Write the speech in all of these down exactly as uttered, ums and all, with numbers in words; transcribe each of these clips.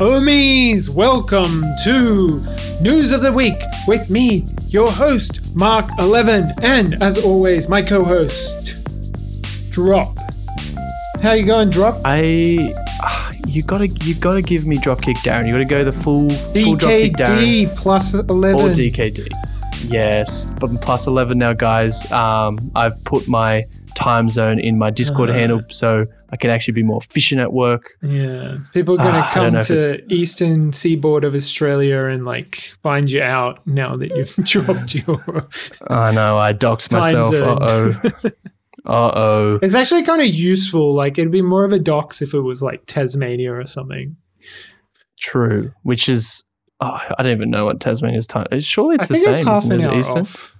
Omies, welcome to News of the Week with me, your host, Mark eleven, and as always, my co-host, Drop. How you going, Drop? I, you gotta, you gotta give me Dropkick Darren. You gotta go the full, full Dropkick Darren. D K D plus eleven. Or D K D. Yes, but I'm plus eleven now, guys. Um, I've put my time zone in my Discord uh-huh. handle, so I can actually be more efficient at work. Yeah. People are going to uh, come to eastern seaboard of Australia and like find you out now that you've dropped your... I know. I doxed myself. Zone. Uh-oh. Uh-oh. It's actually kind of useful. Like it'd be more of a dox if it was like Tasmania or something. True. Which is... Oh, I don't even know what Tasmania's time is. Surely it's I the same. I think it's half an hour eastern? Off.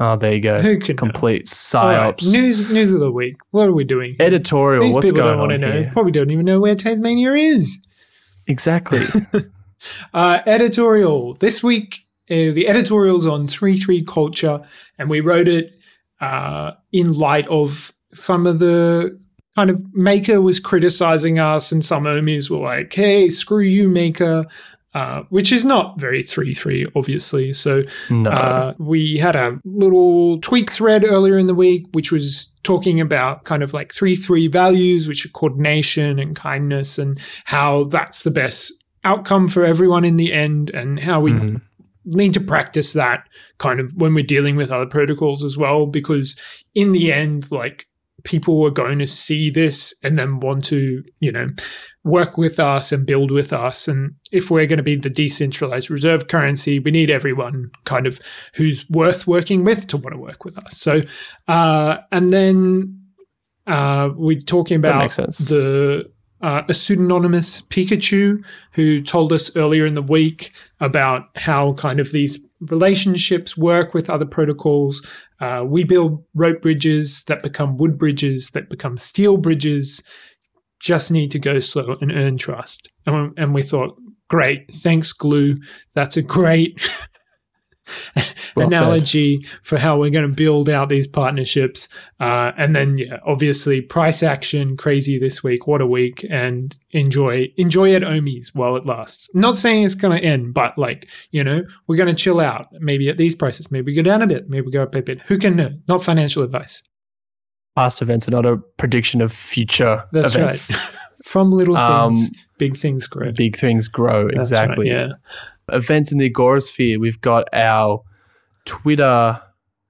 Oh, there you go. Who could complete psyops. Right. News, news of the week. What are we doing here? Editorial. These What's people going don't want on to know. Here? Probably don't even know where Tasmania is. Exactly. uh, editorial. This week, uh, the editorial's on three three culture, and we wrote it uh, in light of some of the kind of Maker was criticizing us, and some Omies were like, hey, screw you, Maker. Uh, which is not very three three, obviously. So no. uh, we had a little tweak thread earlier in the week, which was talking about kind of like three three values, which are coordination and kindness, and how that's the best outcome for everyone in the end, and how we mm-hmm. need to practice that kind of when we're dealing with other protocols as well, because in the end, like, people are going to see this and then want to, you know, work with us and build with us. And if we're going to be the decentralized reserve currency, we need everyone kind of who's worth working with to want to work with us. So, uh, and then uh, we're talking about the uh, a pseudonymous Pikachu who told us earlier in the week about how kind of these relationships work with other protocols. Uh, we build rope bridges that become wood bridges that become steel bridges. Just need to go slow and earn trust. And, and we thought, great, thanks, Glue. That's a great well analogy said. For how we're going to build out these partnerships. Uh, and then, yeah, obviously, price action, crazy this week. What a week. And enjoy enjoy it, Omies, while it lasts. Not saying it's going to end, but, like, you know, we're going to chill out. Maybe at these prices. Maybe we go down a bit. Maybe we go up a bit. Who can know? Not financial advice. Past events are not a prediction of future That's events. That's right. From little things, um, big things grow. Big things grow, That's exactly. Right, yeah. Events in the Agora sphere, we've got our Twitter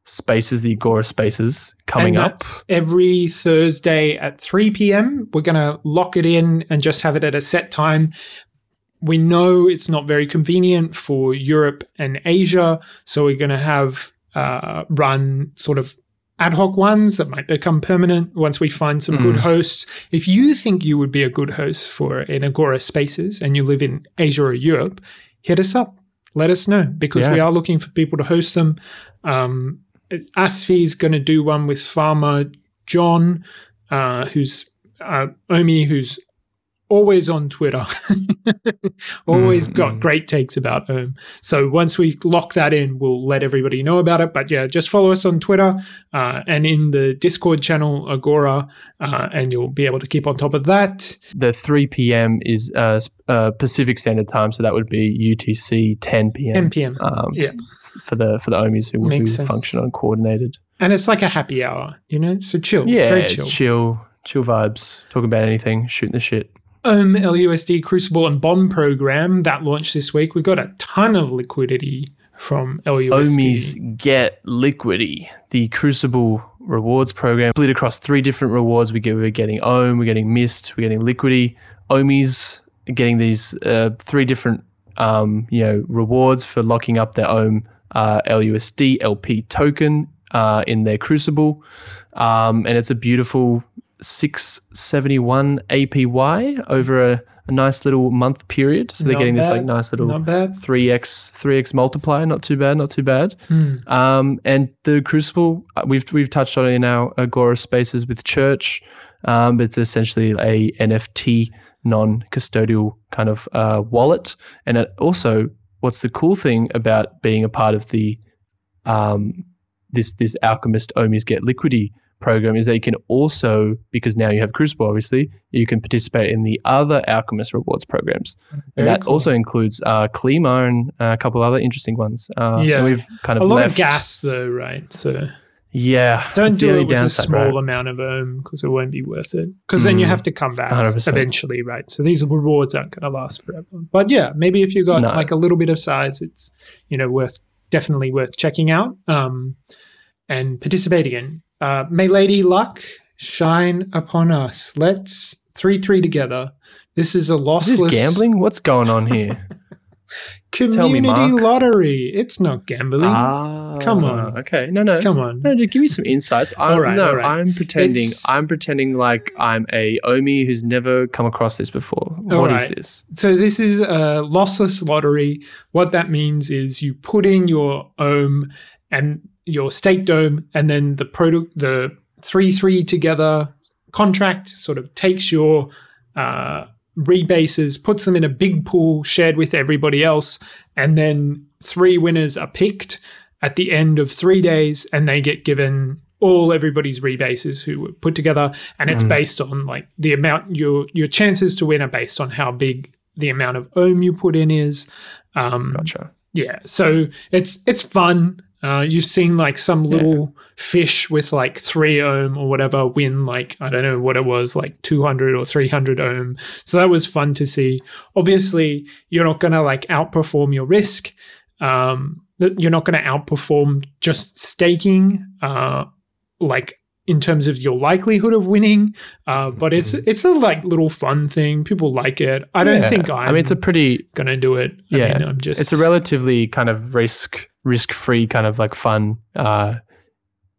spaces, the Agora spaces coming and that's up. Every Thursday at three p.m. We're going to lock it in and just have it at a set time. We know it's not very convenient for Europe and Asia, so we're going to have uh, run sort of ad hoc ones that might become permanent once we find some mm. good hosts. If you think you would be a good host for an Agora Spaces and you live in Asia or Europe, hit us up. Let us know, because yeah. we are looking for people to host them. Um, A S F I is going to do one with Farmer John, uh, who's uh, Omi, who's always on Twitter, always mm, got mm. great takes about O M. So once we lock that in, we'll let everybody know about it. But yeah, just follow us on Twitter uh, and in the Discord channel, Agora, uh, and you'll be able to keep on top of that. The three p.m. is uh, uh, Pacific Standard Time, so that would be U T C ten p.m. ten p.m. Um, yeah. For the for the Omies who would function uncoordinated. And it's like a happy hour, you know? So chill. Yeah, very chill. chill. Chill vibes. Talking about anything, shooting the shit. Um, L U S D, Crucible, and Bomb program that launched this week. We got a ton of liquidity from L U S D. Omies get liquidity. The Crucible rewards program split across three different rewards. We get, we're getting Ohm, we're getting Mist, we're getting liquidity. Omies are getting these uh, three different um, you know, rewards for locking up their Ohm uh, L U S D L P token uh, in their Crucible, um, and it's a beautiful six seventy-one A P Y over a, a nice little month period. So they're not getting bad. This like nice little three x multiplier. Not too bad, not too bad. Mm. Um, and the Crucible, we've we've touched on it in our Agora Spaces with Church. Um, it's essentially a N F T non-custodial kind of uh, wallet. And it also, what's the cool thing about being a part of the um, this this Alchemist Omies Get Liquidity program is that you can also, because now you have Crucible, obviously, you can participate in the other Alchemist rewards programs. And that cool. also includes uh, Klima and a couple other interesting ones. Uh, yeah. And we've kind of a lot left. of gas though, right? So yeah. Don't do it with a small right? amount of ohm because it won't be worth it. Because mm, then you have to come back one hundred percent eventually, right? So these rewards aren't going to last forever. But yeah, maybe if you've got no. like a little bit of size, it's, you know, worth definitely worth checking out um, and participating in. Uh, may Lady Luck shine upon us. Let's three three together. This is a lossless. Is this gambling? What's going on here? Community Tell me, lottery. It's not gambling. Ah, come on. Okay. No, no. Come on. No, dude, give me some insights. I'm, all right, no, all right. I'm pretending. It's, I'm pretending like I'm a Omi who's never come across this before. What right. is this? So this is a lossless lottery. What that means is you put in your ohm and your staked ohm, and then the product, the three three together contract sort of takes your uh, rebases, puts them in a big pool shared with everybody else, and then three winners are picked at the end of three days, and they get given all everybody's rebases who were put together, and it's mm. based on like the amount your your chances to win are based on how big the amount of ohm you put in is. Um, gotcha. Yeah, so it's it's fun. Uh, you've seen like some little yeah. fish with like three ohm or whatever win like, I don't know what it was, like two hundred or three hundred ohm. So that was fun to see. Obviously, you're not going to like outperform your risk. Um, you're not going to outperform just staking uh, like in terms of your likelihood of winning. Uh, but mm-hmm. it's it's a like little fun thing. People like it. I don't yeah. think I'm I mean, it's a pretty, gonna do it. I yeah, mean, I'm just, it's a relatively kind of risk risk-free kind of like fun uh,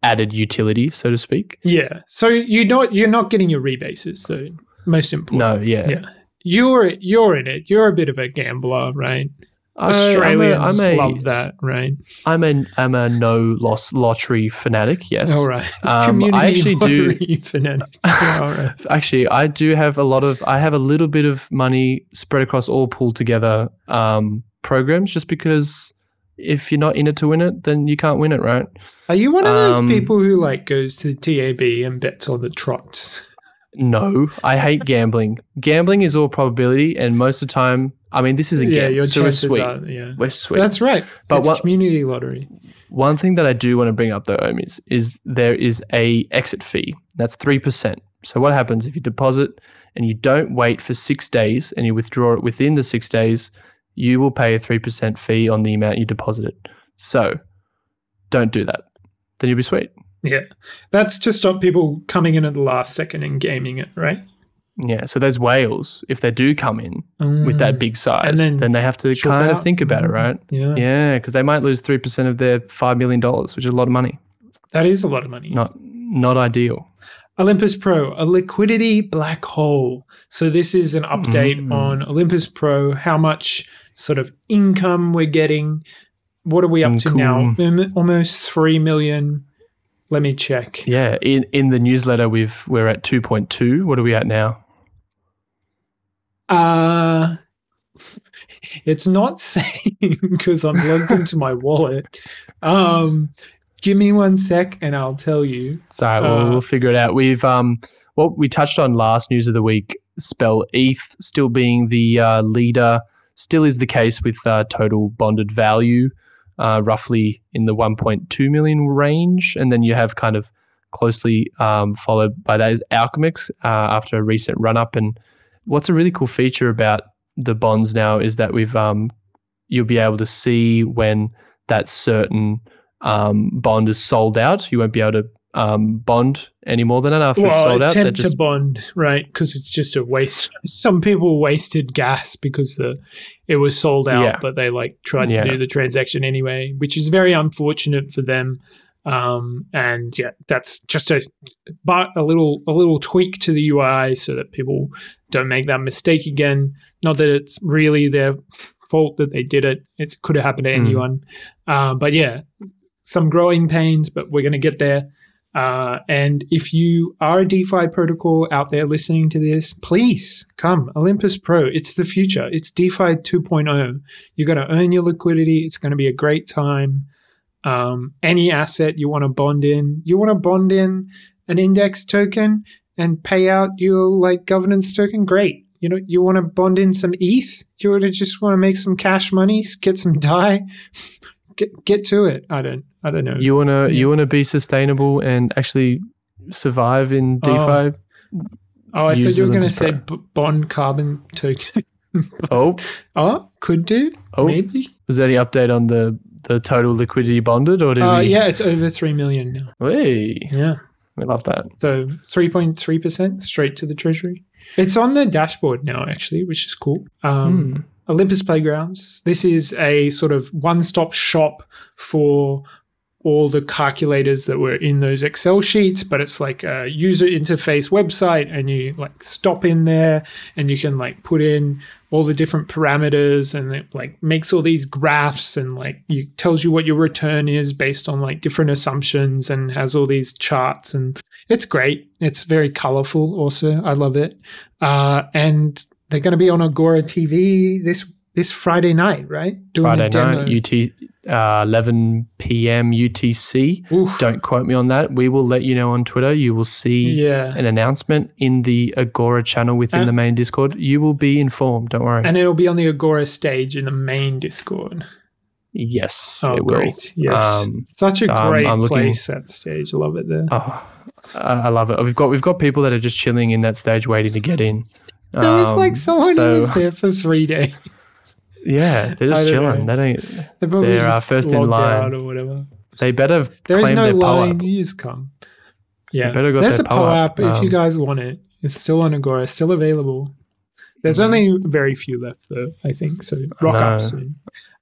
added utility, so to speak. Yeah. So you're not you're not getting your rebases. So most important. No. Yeah. Yeah. You're you're in it. You're a bit of a gambler, right? I, Australians I'm a, I'm a, love that, right? I'm a I'm a no loss lottery fanatic. Yes. All right. Um, Community I actually lottery do, fanatic. Yeah, all right. Actually, I do have a lot of. I have a little bit of money spread across all Pool Together um, programs, just because. If you're not in it to win it, then you can't win it, right? Are you one of those um, people who like goes to the T A B and bets on the trots? No, I hate gambling. Gambling is all probability, and most of the time, I mean, this isn't yeah, gambling. Your so we're sweet. Are, yeah. We're sweet. That's right. But it's one, community lottery. One thing that I do want to bring up though, Omies, is there is a exit fee. That's three percent. So what happens if you deposit and you don't wait for six days and you withdraw it within the six days? You will pay a three percent fee on the amount you deposited. So don't do that. Then you'll be sweet. Yeah. That's to stop people coming in at the last second and gaming it, right? Yeah. So those whales, if they do come in mm. with that big size, and then, then they have to kind of think about it, right? Yeah. Yeah, because they might lose three percent of their five million dollars, which is a lot of money. That is a lot of money. Not, not ideal. Olympus Pro, a liquidity black hole. So this is an update mm. on Olympus Pro, how much sort of income we're getting. What are we up to cool. now? Um, almost three million. Let me check. Yeah, in, in the newsletter, we've, we're at two point two. What are we at now? Uh, it's not saying because I'm logged into my wallet. Um. Give me one sec and I'll tell you. Sorry, we'll, uh, we'll figure it out. We've um, what we touched on last news of the week, spell E T H still being the uh, leader, still is the case with uh, total bonded value, uh, roughly in the one point two million range. And then you have kind of closely um, followed by that is Alchemix uh, after a recent run-up. And what's a really cool feature about the bonds now is that we've um, you'll be able to see when that certain... Um, bond is sold out. You won't be able to um, bond any more than that after well, it's sold out. Well, attempt to bond, right? Because it's just a waste. Some people wasted gas because the it was sold out, yeah. but they like tried yeah. to do the transaction anyway, which is very unfortunate for them. Um, and yeah, that's just a but a little a little tweak to the U I so that people don't make that mistake again. Not that it's really their fault that they did it. It could have happened to mm. anyone. Uh, but yeah. Some growing pains, but we're going to get there. Uh, and if you are a DeFi protocol out there listening to this, please come. Olympus Pro, it's the future. It's DeFi two point oh. You're going to earn your liquidity. It's going to be a great time. Um, any asset you want to bond in, you want to bond in an index token and pay out your like governance token, great. You know, you want to bond in some E T H? You would just want to make some cash money, get some D A I, get get to it. I don't, I don't know. You wanna, you wanna be sustainable and actually survive in DeFi. Oh, oh I Use thought you were gonna say b- bond carbon token. oh, oh, could do. Oh, maybe. Was there any update on the the total liquidity bonded or? Oh uh, we... yeah, it's over three million now. Hey, yeah, we love that. So three point three percent straight to the treasury. It's on the dashboard now, actually, which is cool. Um, mm. Olympus Playgrounds. This is a sort of one-stop shop for all the calculators that were in those Excel sheets, but it's like a user interface website, and you like stop in there and you can like put in all the different parameters, and it like makes all these graphs and like you tells you what your return is based on like different assumptions, and has all these charts, and it's great. It's very colorful also. I love it. Uh, and they're going to be on Agora T V this this Friday night, right? Doing Friday a demo. night, U T, uh, eleven p.m. U T C. Oof. Don't quote me on that. We will let you know on Twitter. You will see yeah. an announcement in the Agora channel within and, the main Discord. You will be informed. Don't worry. And it'll be on the Agora stage in the main Discord. Yes, oh, it great. will. Yes. Um, Such a so great I'm, I'm place, looking, that stage. I love it there. Oh, I love it. We've got we've got people that are just chilling in that stage waiting to get in. Um, there was like someone so, who was there for three days. Yeah, they're just chilling. Know. They don't. They're, they're just first in line or whatever. They better. There claim is no their line. You just come. Yeah, got there's a power up um, if you guys want it. It's still on Agora, still available. There's mm. only very few left though, I think. So rock up soon.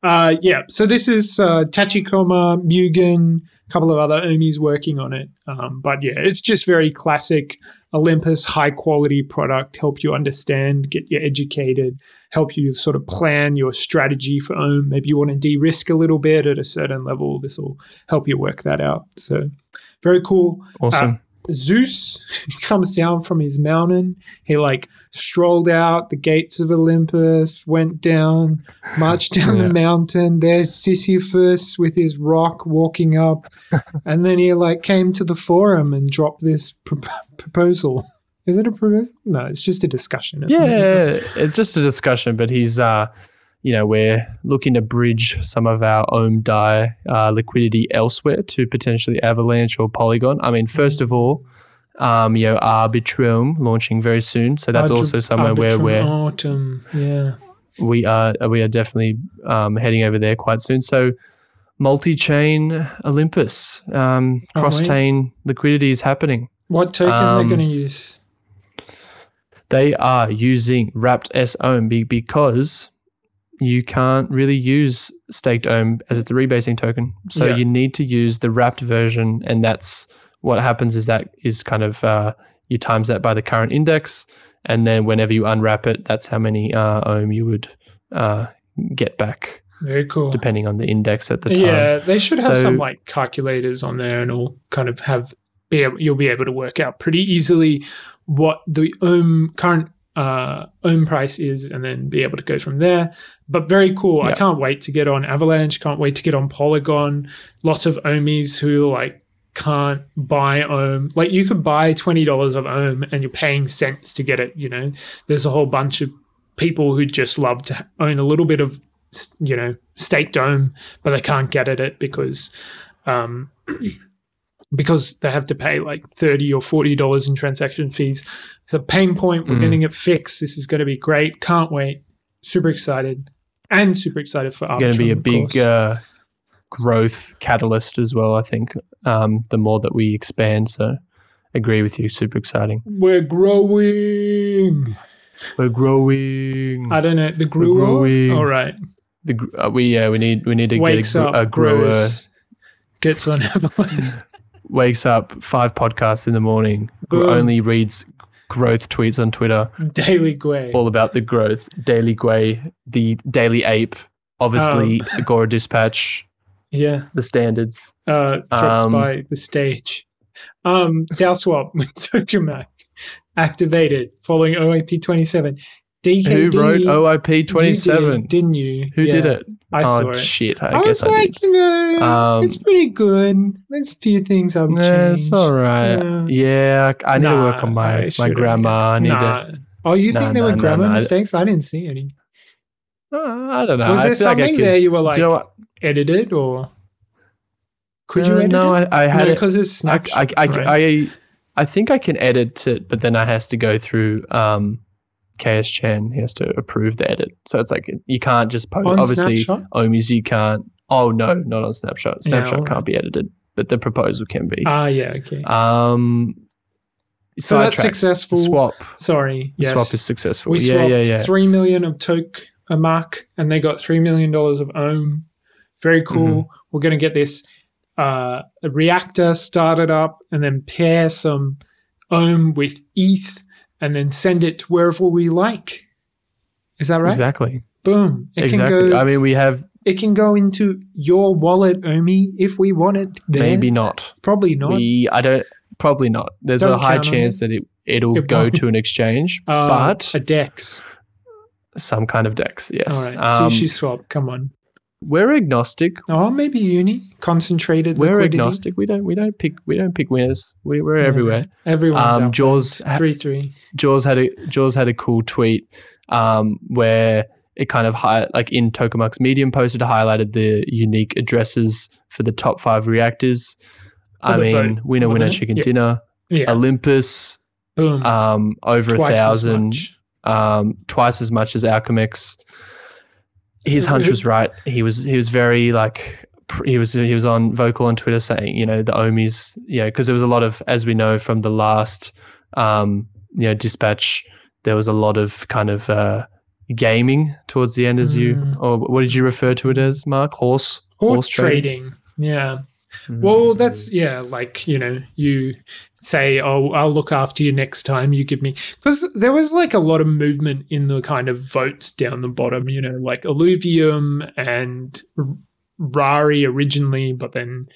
Uh, yeah, so this is uh, Tachikoma, Mugen, a couple of other Omies working on it. Um, but yeah, it's just very classic Olympus high-quality product, help you understand, get you educated, help you sort of plan your strategy for Ohm. Maybe you want to de-risk a little bit at a certain level. This will help you work that out. So very cool. Awesome. Uh, Zeus comes down from his mountain. He like strolled out the gates of Olympus, went down, marched down yeah. the mountain. There's Sisyphus with his rock walking up. And then he like came to the forum and dropped this pro- proposal. Is it a proposal? No, it's just a discussion. Yeah, it? it's just a discussion, but he's, uh, you know, we're looking to bridge some of our own D A I uh, liquidity elsewhere to potentially Avalanche or Polygon. I mean, first mm-hmm. of all, um, you know, Arbitrum launching very soon. So that's Arbitrum, also somewhere Arbitrum where we're autumn. Yeah. we are we are definitely um, heading over there quite soon. So multi-chain Olympus, um, cross-chain oh, liquidity is happening. What token um, are they going to use? They are using wrapped sOhm because you can't really use staked Ohm as it's a rebasing token. So yeah. you need to use the wrapped version, and that's what happens is that is kind of uh, you times that by the current index, and then whenever you unwrap it, that's how many uh, Ohm you would uh, get back. Very cool. Depending on the index at the time. Yeah, they should have so, some like calculators on there and all kind of have, be able, you'll be able to work out pretty easily what the Ohm current uh own price is, and then be able to go from there. But very cool. Yep. I can't wait to get on Avalanche, can't wait to get on Polygon. Lots of Omies who like can't buy Ohm. Like you could buy twenty dollars of Ohm and you're paying cents to get it, you know. There's a whole bunch of people who just love to own a little bit of, you know, staked Ohm, but they can't get at it because um because they have to pay like thirty dollars or forty dollars in transaction fees. So pain point, we're mm. getting it fixed. This is going to be great. Can't wait. Super excited. And super excited for Arbitrum. It's going to be a big uh, growth catalyst as well, I think, um, the more that we expand. So agree with you. Super exciting. We're growing. We're growing. I don't know. The grower? We're growing. All right. The, uh, we, uh, we need we need to Wakes get a, up, a grower. Grows, gets on Avalanche. Wakes up five podcasts in the morning, Ooh. only reads growth tweets on Twitter. Daily Gway. All about the growth. Daily Gway, the Daily Ape, obviously um, Agora Dispatch. Yeah. The standards. Uh, drops um, by the stage. Um, DAO swap with Tokemak activated following O A P twenty-seven. D K D. Who wrote O I P twenty-seven? Did, didn't you? Who yeah. did it? I saw oh, it. shit. I, I guess was I like, did. you know, um, it's pretty good. There's a few things I've nah, changed. It's all right. Yeah, yeah I, I need nah, to work on my, my grammar. I need nah. to, oh, you nah, think there nah, were grammar nah, mistakes? Nah. I didn't see any. Uh, I don't know. Was I there something like there you were like you know edited or could you uh, edit no, it? I, I had no, because it, it's Snapshot. I I, right? I I think I can edit it, but then I has to go through um, K S Chan. He has to approve the edit. So it's like you can't just post. On obviously, Snapshot? Omies you can't. Oh no, not on Snapshot. Snapshot no, can't right. be edited, but the proposal can be. Ah, uh, yeah, okay. Um, so that's track. successful. Swap. Sorry, yes. Swap is successful. We yeah, swapped yeah, yeah. three million of toke. a mark, and they got three million dollars of ohm. Very cool. Mm-hmm. We're going to get this uh, reactor started up and then pair some ohm with E T H and then send it wherever we like. Is that right? Exactly. Boom. It exactly. can go, I mean, we have... It can go into your wallet, Omi, if we want it there. Maybe not. Probably not. We, I don't... Probably not. There's don't a high chance it. that it, it'll it go won't. to an exchange, uh, but... A DEX. Some kind of DEX, yes. All right, um, sushi swap, come on. We're agnostic. Oh, maybe uni concentrated. We're liquidity. agnostic. We don't. We don't pick. We don't pick winners. We, we're yeah. everywhere. Everyone's um, out Jaws there. three three. Jaws had a Jaws had a cool tweet um, where it kind of high, like in Tokemak's Medium posted highlighted the unique addresses for the top five reactors. I mean, vote, winner winner it? chicken yeah. dinner. Yeah. Olympus. Boom. Um, over Twice a thousand. Um, twice as much as Alchemix. His hunch was right. He was he was very like he was he was on vocal on Twitter saying you know the Omies yeah because there was a lot of, as we know from the last um, you know dispatch, there was a lot of kind of uh, gaming towards the end as mm. you or what did you refer to it as, Mark? Horse horse, horse trading. trading. Yeah. Mm. Well, that's yeah, like you know you. say, oh, I'll look after you next time you give me. Because there was like a lot of movement in the kind of votes down the bottom, you know, like Alluvium and Rari originally, but then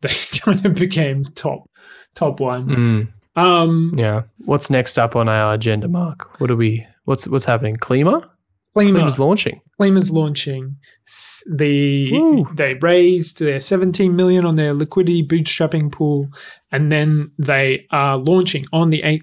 they kind of became top top one. Mm. Um, yeah. What's next up on our agenda, Mark? What are we, what's what's happening? Klima? Klima. Klima's launching. Klima's launching. The, they raised their seventeen million dollars on their liquidity bootstrapping pool, and then they are launching on the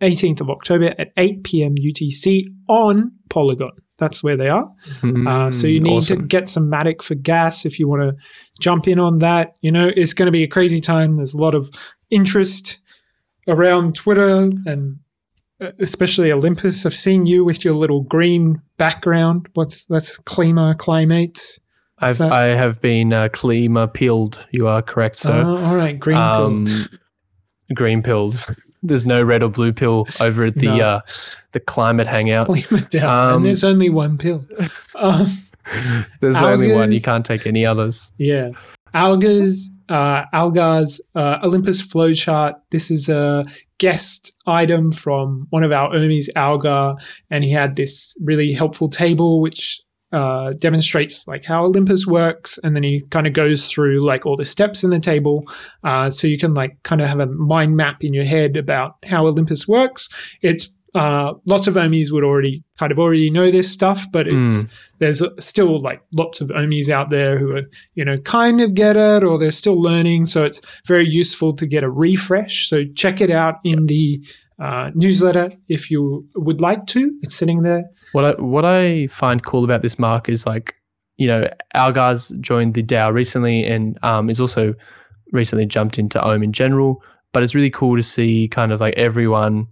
eighteenth of October at eight p m U T C on Polygon. That's where they are. Mm, uh, so you need awesome. to get some Matic for gas if you want to jump in on that. You know, it's going to be a crazy time. There's a lot of interest around Twitter and especially Olympus. I've seen you with your little green background. What's that's Klima Climates? I've I have been uh, Klima peeled. You are correct, sir. Uh, all right, green pilled. Um, green pilled. There's no red or blue pill over at the no. uh, the climate hangout. Klima DAO, um, and there's only one pill. Um, there's Algar's, only one. You can't take any others. Yeah, Algar's uh, Algar's uh, Olympus flowchart. This is a guest item from one of our Omies, Algar, and he had this really helpful table which uh, demonstrates like how Olympus works, and then he kind of goes through like all the steps in the table, uh, so you can like kind of have a mind map in your head about how Olympus works. It's uh, lots of Omies would already kind of already know this stuff, but it's mm. there's still like lots of Omies out there who are you know kind of get it or they're still learning, so it's very useful to get a refresh. So check it out in the uh, newsletter if you would like to. It's sitting there. What I, what I find cool about this, Mark, is like you know Algar's joined the DAO recently and um, is also recently jumped into Ohm in general, but it's really cool to see kind of like everyone.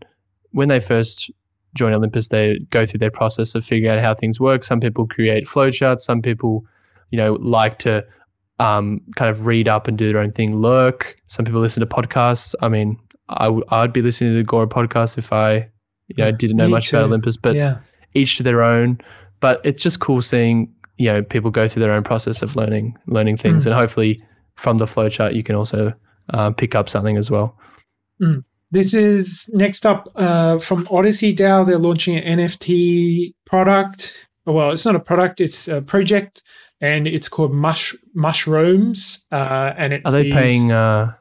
When they first join Olympus, they go through their process of figuring out how things work. Some people create flowcharts. Some people, you know, like to um, kind of read up and do their own thing, lurk. Some people listen to podcasts. I mean, I w- I'd be listening to the Agora podcast if I, you know, didn't know Me much too. about Olympus, but yeah. each to their own. But it's just cool seeing, you know, people go through their own process of learning, learning things. Mm. And hopefully from the flowchart, you can also uh, pick up something as well. Mm. This is next up uh, from Odyssey DAO. They're launching an N F T product. Well, it's not a product; it's a project, and it's called Mush Mushrooms. Uh, and it's are they these, paying? Uh,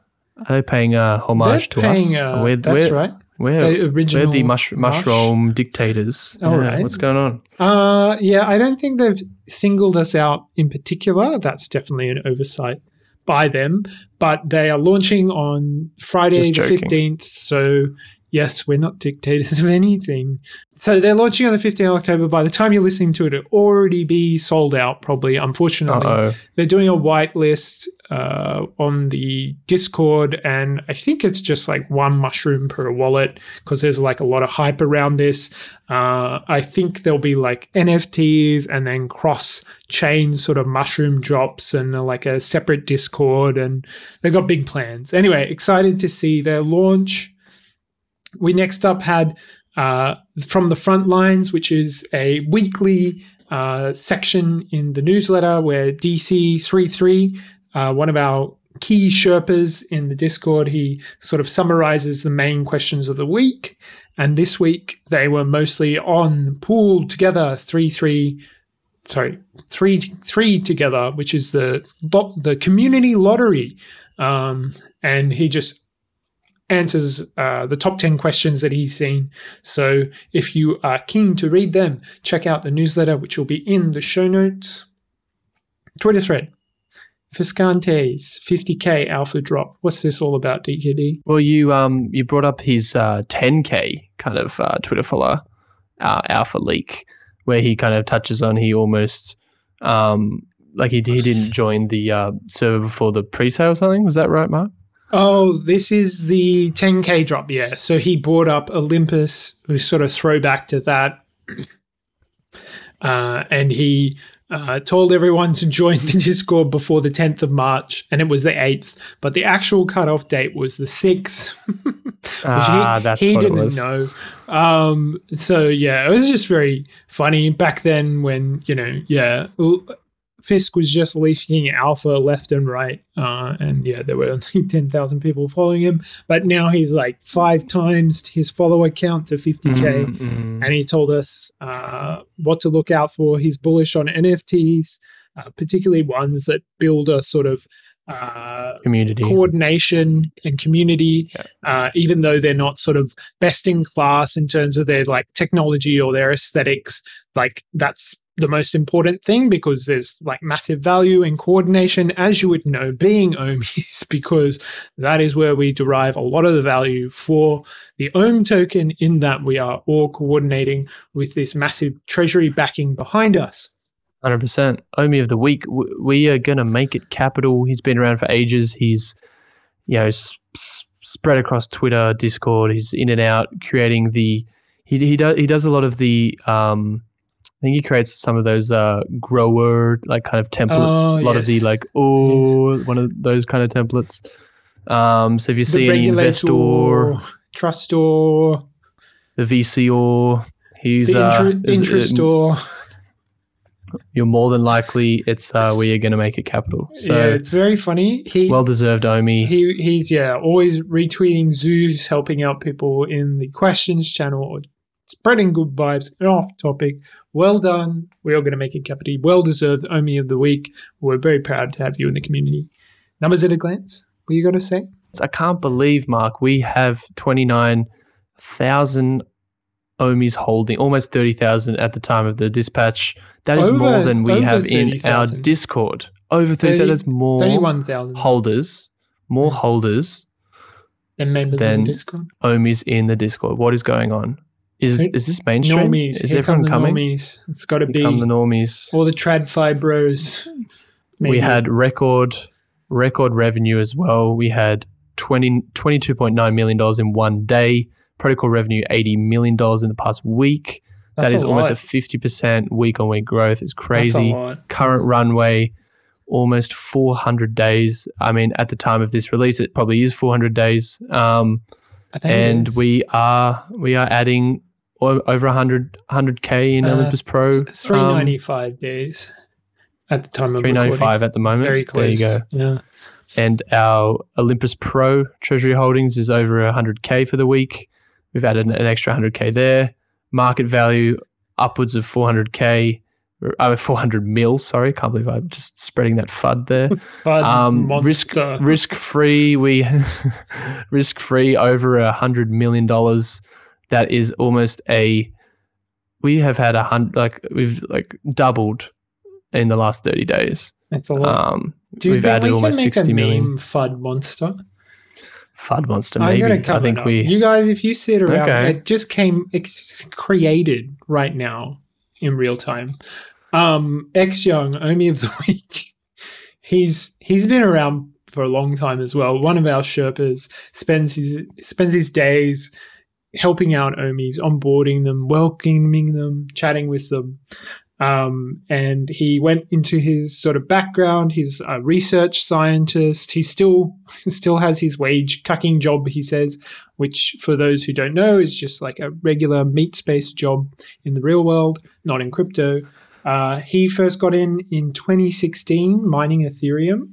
are they paying uh, homage to paying, us? Uh, we're, that's we're, right. We're the, we're the mush, mushroom mush. dictators. All yeah, right. What's going on? Uh, yeah, I don't think they've singled us out in particular. That's definitely an oversight by them. But they are launching on Friday the fifteenth. So, yes, we're not dictators of anything. So, they're launching on the fifteenth of October. By the time you're listening to it, it'll already be sold out probably, unfortunately. Uh-oh. They're doing a whitelist uh, on the Discord, and I think it's just like one mushroom per wallet because there's like a lot of hype around this. Uh, I think there'll be like N F Ts and then cross-chain sort of mushroom drops and like a separate Discord, and they've got big plans. Anyway, excited to see their launch. We next up had uh, From the Front Lines, which is a weekly uh, section in the newsletter where D C thirty-three, uh, one of our key Sherpas in the Discord, he sort of summarizes the main questions of the week. And this week they were mostly on Pool Together three three. Sorry, three three together, which is the the community lottery, um, and he just answers uh, the top ten questions that he's seen. So if you are keen to read them, check out the newsletter, which will be in the show notes. Twitter thread. Fiskantes, fifty K alpha drop. What's this all about, D K D? Well, you um you brought up his uh, ten K kind of uh, Twitter follower uh, alpha leak, where he kind of touches on he almost, um, like he, he didn't join the uh, server before the pre-sale or something. Was that right, Mark? Oh, this is the ten K drop, yeah. So he brought up Olympus, who sort of throwback to that. Uh, and he uh, told everyone to join the Discord before the tenth of March, and it was the eighth. But the actual cutoff date was the sixth. Ah, he, that's he what didn't it was. know. Um, so, yeah, it was just very funny back then when, you know, yeah, Fisk was just leaking alpha left and right. Uh, and, yeah, there were only ten thousand people following him. But now he's like five times his follower count to fifty K. Mm-hmm. And he told us uh, what to look out for. He's bullish on N F Ts, uh, particularly ones that build a sort of Uh, community coordination and community, yeah. uh, even though they're not sort of best in class in terms of their like technology or their aesthetics, like that's the most important thing because there's like massive value in coordination, as you would know, being Omies, because that is where we derive a lot of the value for the Ohm token, in that we are all coordinating with this massive treasury backing behind us. one hundred percent. Omi of the week. We are going to make it capital. He's been around for ages. He's, you know, sp- sp- spread across Twitter, Discord. He's in and out creating the, he he does he does a lot of the, um, I think he creates some of those uh, grower, like kind of templates. Oh, a lot yes. of the like, oh, one of those kind of templates. Um, so if you the see any investor, trustor, the V C or, he's the intru- uh, interestor. You're more than likely it's uh, where you're going to make it capital. So, yeah, it's very funny. He well deserved, Omi. He he's yeah always retweeting zoos, helping out people in the questions channel, or spreading good vibes. Off topic. Well done. We are going to make it capital. Well deserved, Omi of the week. We're very proud to have you in the community. Numbers at a glance. What you got to say? I can't believe, Mark, we have twenty-nine thousand Omi's holding, almost thirty thousand at the time of the dispatch. That is over, more than we have thirty, in our zero zero zero Discord. Over thirty thousand. That's more thirty-one thousand holders, more holders and members than in the Discord. Omi's in the Discord. What is going on? Is Who, is this mainstream? Normies. Is Here everyone come coming? Normies. It's got to be come the normies. All the TradFi bros. Maybe. We had record record revenue as well. We had twenty-two point nine million dollars in one day. Protocol revenue, eighty million dollars in the past week. That's that is a almost lot. a fifty percent week-on-week growth. It's crazy. Current runway, almost four hundred days. I mean, at the time of this release, it probably is four hundred days. Um, and we are we are adding o- over one hundred, one hundred K in uh, Olympus Pro. three hundred ninety-five um, days at the time of three hundred ninety-five recording. At the moment. Very close. There you go. Yeah. And our Olympus Pro treasury holdings is over one hundred K for the week. We've added an extra one hundred K there. Market value upwards of four hundred K. over four hundred mil, sorry. Can't believe I'm just spreading that FUD there. FUD um, risk, risk-free, we risk-free over one hundred million dollars. That is almost a, we have had a hundred, like we've like doubled in the last thirty days. That's a lot. Um, Do you we've think added we almost can make sixty a million. Meme FUD monster? FUD monster, maybe. I'm gonna cover I think it up. we. You guys, if you see it around, okay. it just came, it's created right now in real time. Um, X Chung, Omi of the Week. He's he's been around for a long time as well. One of our Sherpas spends his spends his days helping out Omis, onboarding them, welcoming them, chatting with them. Um, and he went into his sort of background. He's a research scientist. He still still has his wage cucking job, he says, which for those who don't know is just like a regular meat space job in the real world, not in crypto. Uh, he first got in in twenty sixteen mining Ethereum,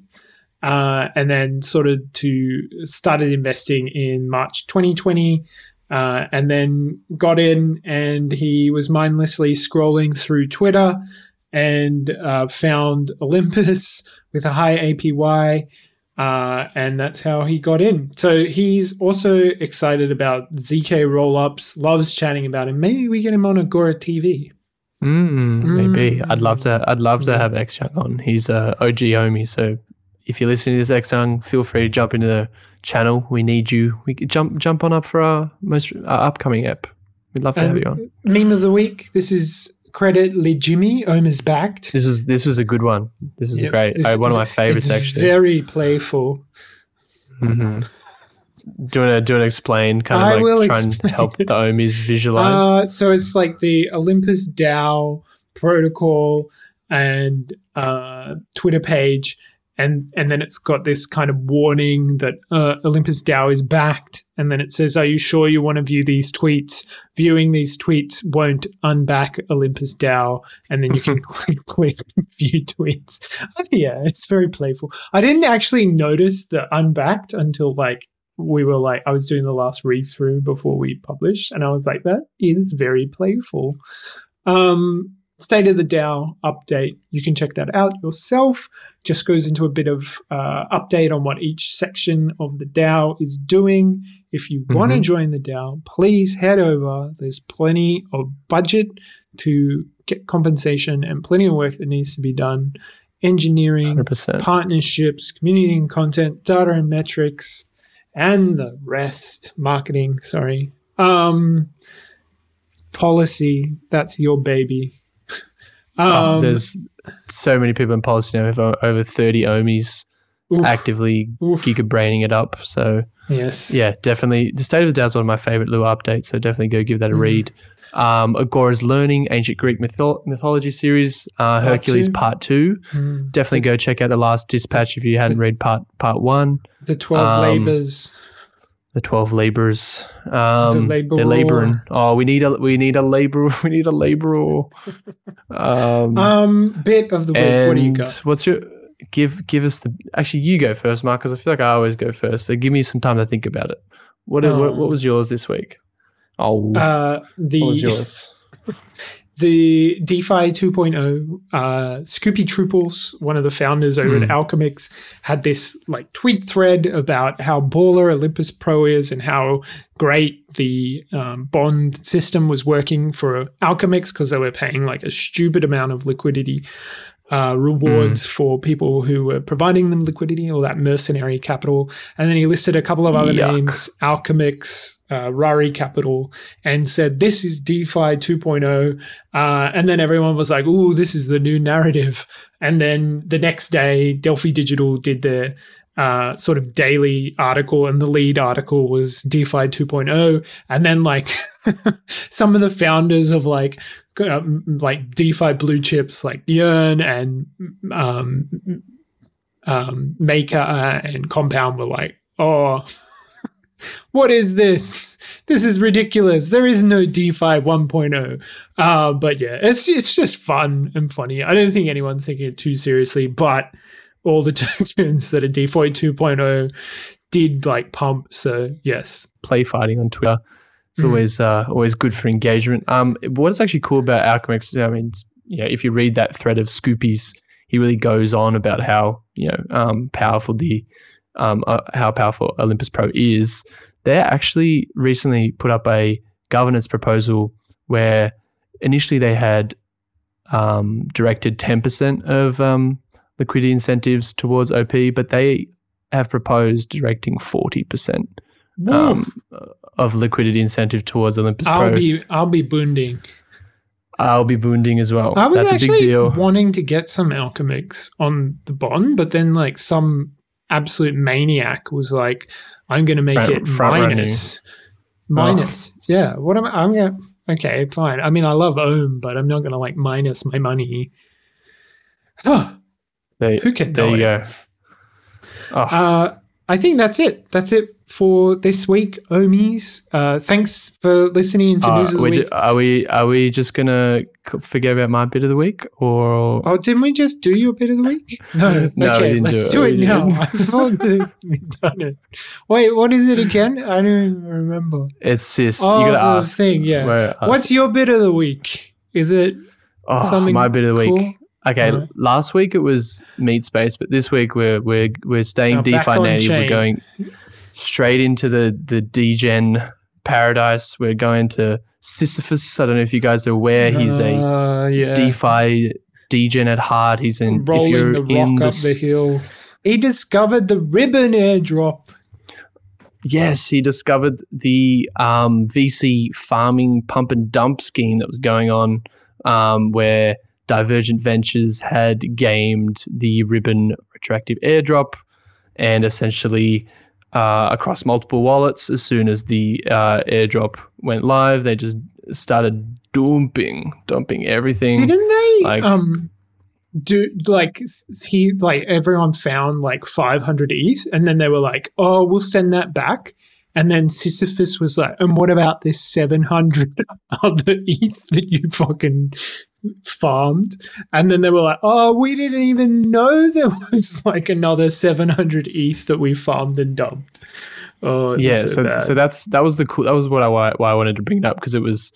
uh, and then sort of to started investing in March twenty twenty. Uh, and then got in and he was mindlessly scrolling through Twitter and uh, found Olympus with a high A P Y. Uh, and that's how he got in. So he's also excited about Z K rollups, loves chatting about him. Maybe we get him on Agora T V. Mm, mm. Maybe. I'd love to I'd love to have X Chung on. He's an O G homie, so if you're listening to this, X Chung, feel free to jump into the channel. We need you. We jump jump on up for our most our upcoming app. We'd love to um, have you on. Meme of the week. This is credit Lijimi. Ohm is backed. This was this was a good one. This was yep. great. This, oh, one of my favorites it's actually. Very playful. Mm-hmm. Do you want to do you want to explain? Kind of I like will try explain. and help the Ohmies visualize. Uh, so it's like the Olympus DAO protocol and uh, Twitter page. And and then it's got this kind of warning that uh, Olympus DAO is backed. And then it says, are you sure you want to view these tweets? Viewing these tweets won't unback Olympus DAO. And then you can click, click view tweets. Yeah, it's very playful. I didn't actually notice the unbacked until like we were like, I was doing the last read through before we published. And I was like, that is very playful. Um State of the DAO update. You can check that out yourself. Just goes into a bit of uh, update on what each section of the DAO is doing. If you mm-hmm. want to join the DAO, please head over. There's plenty of budget to get compensation and plenty of work that needs to be done. Engineering, one hundred percent. Partnerships, community and content, data and metrics, and the rest. Marketing, sorry. Um, policy, that's your baby. Um, oh, there's so many people in policy now. We have over thirty Ohmies oof, actively oof. gigabraining it up. So, yes. Yeah, definitely. The State of the DAO is one of my favorite Lua updates. So, definitely go give that a mm. read. Um, Agora's Learning, Ancient Greek mytho- Mythology series, uh, Hercules two. Part two. Mm. Definitely the, go check out the last dispatch if you hadn't the, read part part one. The twelve um, labors. The twelve laborers. Um, the they're laboring. Oh, we need a we need a laborer. We need a laborer. um, um, bit of the week. What do you got? What's your give? Give us the. Actually, you go first, Mark, because I feel like I always go first. So give me some time to think about it. What um, what, what was yours this week? Oh, uh, the, what was yours? The DeFi two point oh, uh, Scoopy Truples, one of the founders over mm. at Alchemix, had this like tweet thread about how baller Olympus Pro is and how great the um, bond system was working for Alchemix because they were paying like a stupid amount of liquidity uh, rewards mm. for people who were providing them liquidity or that mercenary capital. And then he listed a couple of other Yuck. names, Alchemix, Uh, Rari Capital, and said, this is DeFi two point oh. Uh, and then everyone was like, oh, this is the new narrative. And then the next day, Delphi Digital did their uh, sort of daily article, and the lead article was DeFi two point oh. And then like some of the founders of like, um, like DeFi blue chips, like Yearn and um, um, Maker and Compound were like, oh, what is this? This is ridiculous. There is no DeFi one point oh. Uh, but yeah, it's it's just fun and funny. I don't think anyone's taking it too seriously, but all the tokens that are DeFi two point oh did like pump. So yes, play fighting on Twitter. It's mm. always uh, always good for engagement. Um, what's actually cool about Alchemix? I mean, yeah, if you read that thread of Scoopy's, he really goes on about how you know um, powerful the um, uh, how powerful Olympus Pro is. They actually recently put up a governance proposal where initially they had um, directed ten percent of um, liquidity incentives towards O P, but they have proposed directing forty percent um, of liquidity incentive towards Olympus I'll Pro. Be, I'll be boonding. I'll be boonding as well. I was That's actually a big deal. wanting to get some Alchemix on the bond, but then like some absolute maniac was like, I'm going to make Front, it minus. Minus. Oh. Yeah. What am I? I'm going to... Okay, fine. I mean, I love sOhm, but I'm not going to like minus my money. Huh. They, Who can know There you it? go. Oh. Uh, I think that's it. That's it for this week, Omies. Uh, thanks for listening to uh, News of the Week. Do, are, we, are we just going to forget about my bit of the week? Or Oh, didn't we just do your bit of the week? No. no okay, let's do it, do it now. I thought we'd done it. Wait, what is it again? I don't even remember. It's Sys. Oh, you gotta ask. thing, yeah. Where, uh, What's your bit of the week? Is it oh, something my bit of the cool? week. Okay, uh, last week it was Meet Space, but this week we're we're we're staying DeFi native. Chain. We're going straight into the the degen paradise. We're going to Sisyphus. I don't know if you guys are aware. He's a uh, yeah. DeFi degen at heart. He's in rolling if you're the rock in up the, the hill. He discovered the Ribbon airdrop. Yes, he discovered the um, V C farming pump and dump scheme that was going on, um, where Divergent Ventures had gamed the Ribbon retroactive airdrop, and essentially uh, across multiple wallets, as soon as the uh, airdrop went live, they just started dumping, dumping everything. Didn't they like, um, do like he like everyone found like five hundred E T H, and then they were like, oh, we'll send that back. And then Sisyphus was like, and what about this seven hundred other E T H that you fucking farmed? And then they were like, oh, we didn't even know there was like another seven hundred E T H that we farmed and dumped. Oh, yeah. So, so, so that's, that was the cool, that was what I, why I wanted to bring it up, because it was,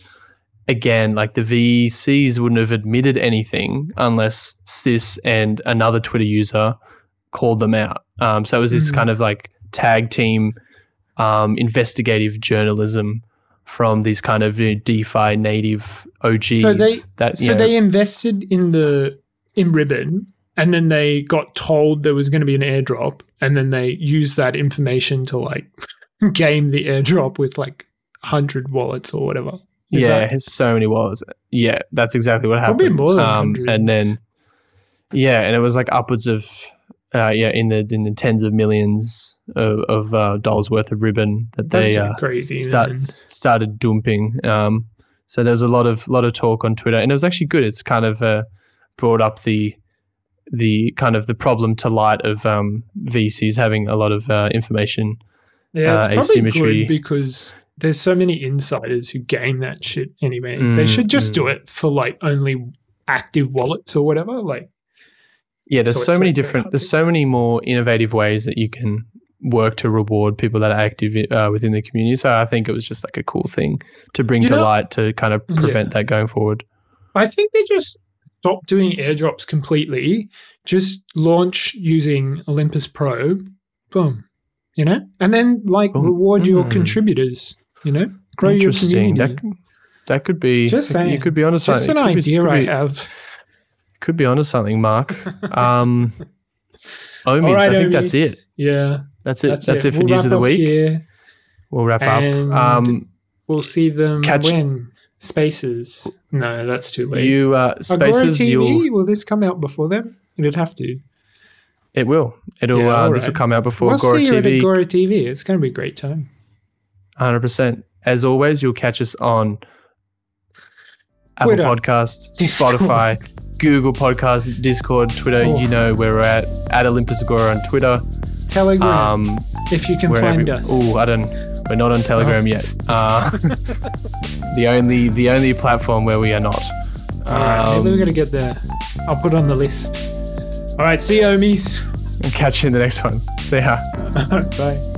again, like the V C s wouldn't have admitted anything unless Sys and another Twitter user called them out. Um, so it was this mm. kind of like tag team. Um, investigative journalism from these kind of you know, DeFi native O Gs. So they, that, so they invested in the in Ribbon, and then they got told there was going to be an airdrop, and then they used that information to like game the airdrop with like one hundred wallets or whatever. Is yeah, that, so many wallets. Yeah, that's exactly what happened. Probably more than um, one hundred. And then, yeah, and it was like upwards of... Uh, yeah, in the in the tens of millions of, of uh, dollars worth of ribbon that That's they so uh, crazy, start, started dumping. Um, so there's a lot of lot of talk on Twitter, and it was actually good. It's kind of uh, brought up the the kind of the problem to light of um, V Cs having a lot of uh, information. Yeah, it's uh, probably asymmetry. Good because there's so many insiders who game that shit anyway. Mm, they should just mm. do it for like only active wallets or whatever, like. Yeah, there's so, so many like different, there's so many more innovative ways that you can work to reward people that are active uh, within the community. So I think it was just like a cool thing to bring you to know, light to kind of prevent yeah. that going forward. I think they just stopped doing airdrops completely, just launch using Olympus Pro, boom, you know, and then like boom. reward mm. your contributors, you know, grow your community. That, that could be, just saying. you could be honest. Just an idea be, I have. Could be onto something, Mark. Um, Omies, right, I think Omies. that's it. Yeah. That's it. That's, that's it. it for we'll news of the week. Here. We'll wrap and up. Um, we'll see them catch- when? Spaces. No, that's too late. You, uh, Spaces, Agora T V, will this come out before them? It'd have to. It will. It'll. Yeah, uh, this right. will come out before we'll Agora T V. We'll see you at Agora T V. It's going to be a great time. one hundred percent. As always, you'll catch us on Apple Twitter. Podcasts, Discord. Spotify, Google Podcasts, Discord, Twitter, oh. you know where we're at, at Olympus Agora on Twitter. Telegram, um, if you can find every, us. Oh, I don't, we're not on Telegram oh. yet. Uh, the only the only platform where we are not. All um, right, maybe we're going to get there. I'll put it on the list. All right, see you, Omies. Catch you in the next one. See ya. Bye.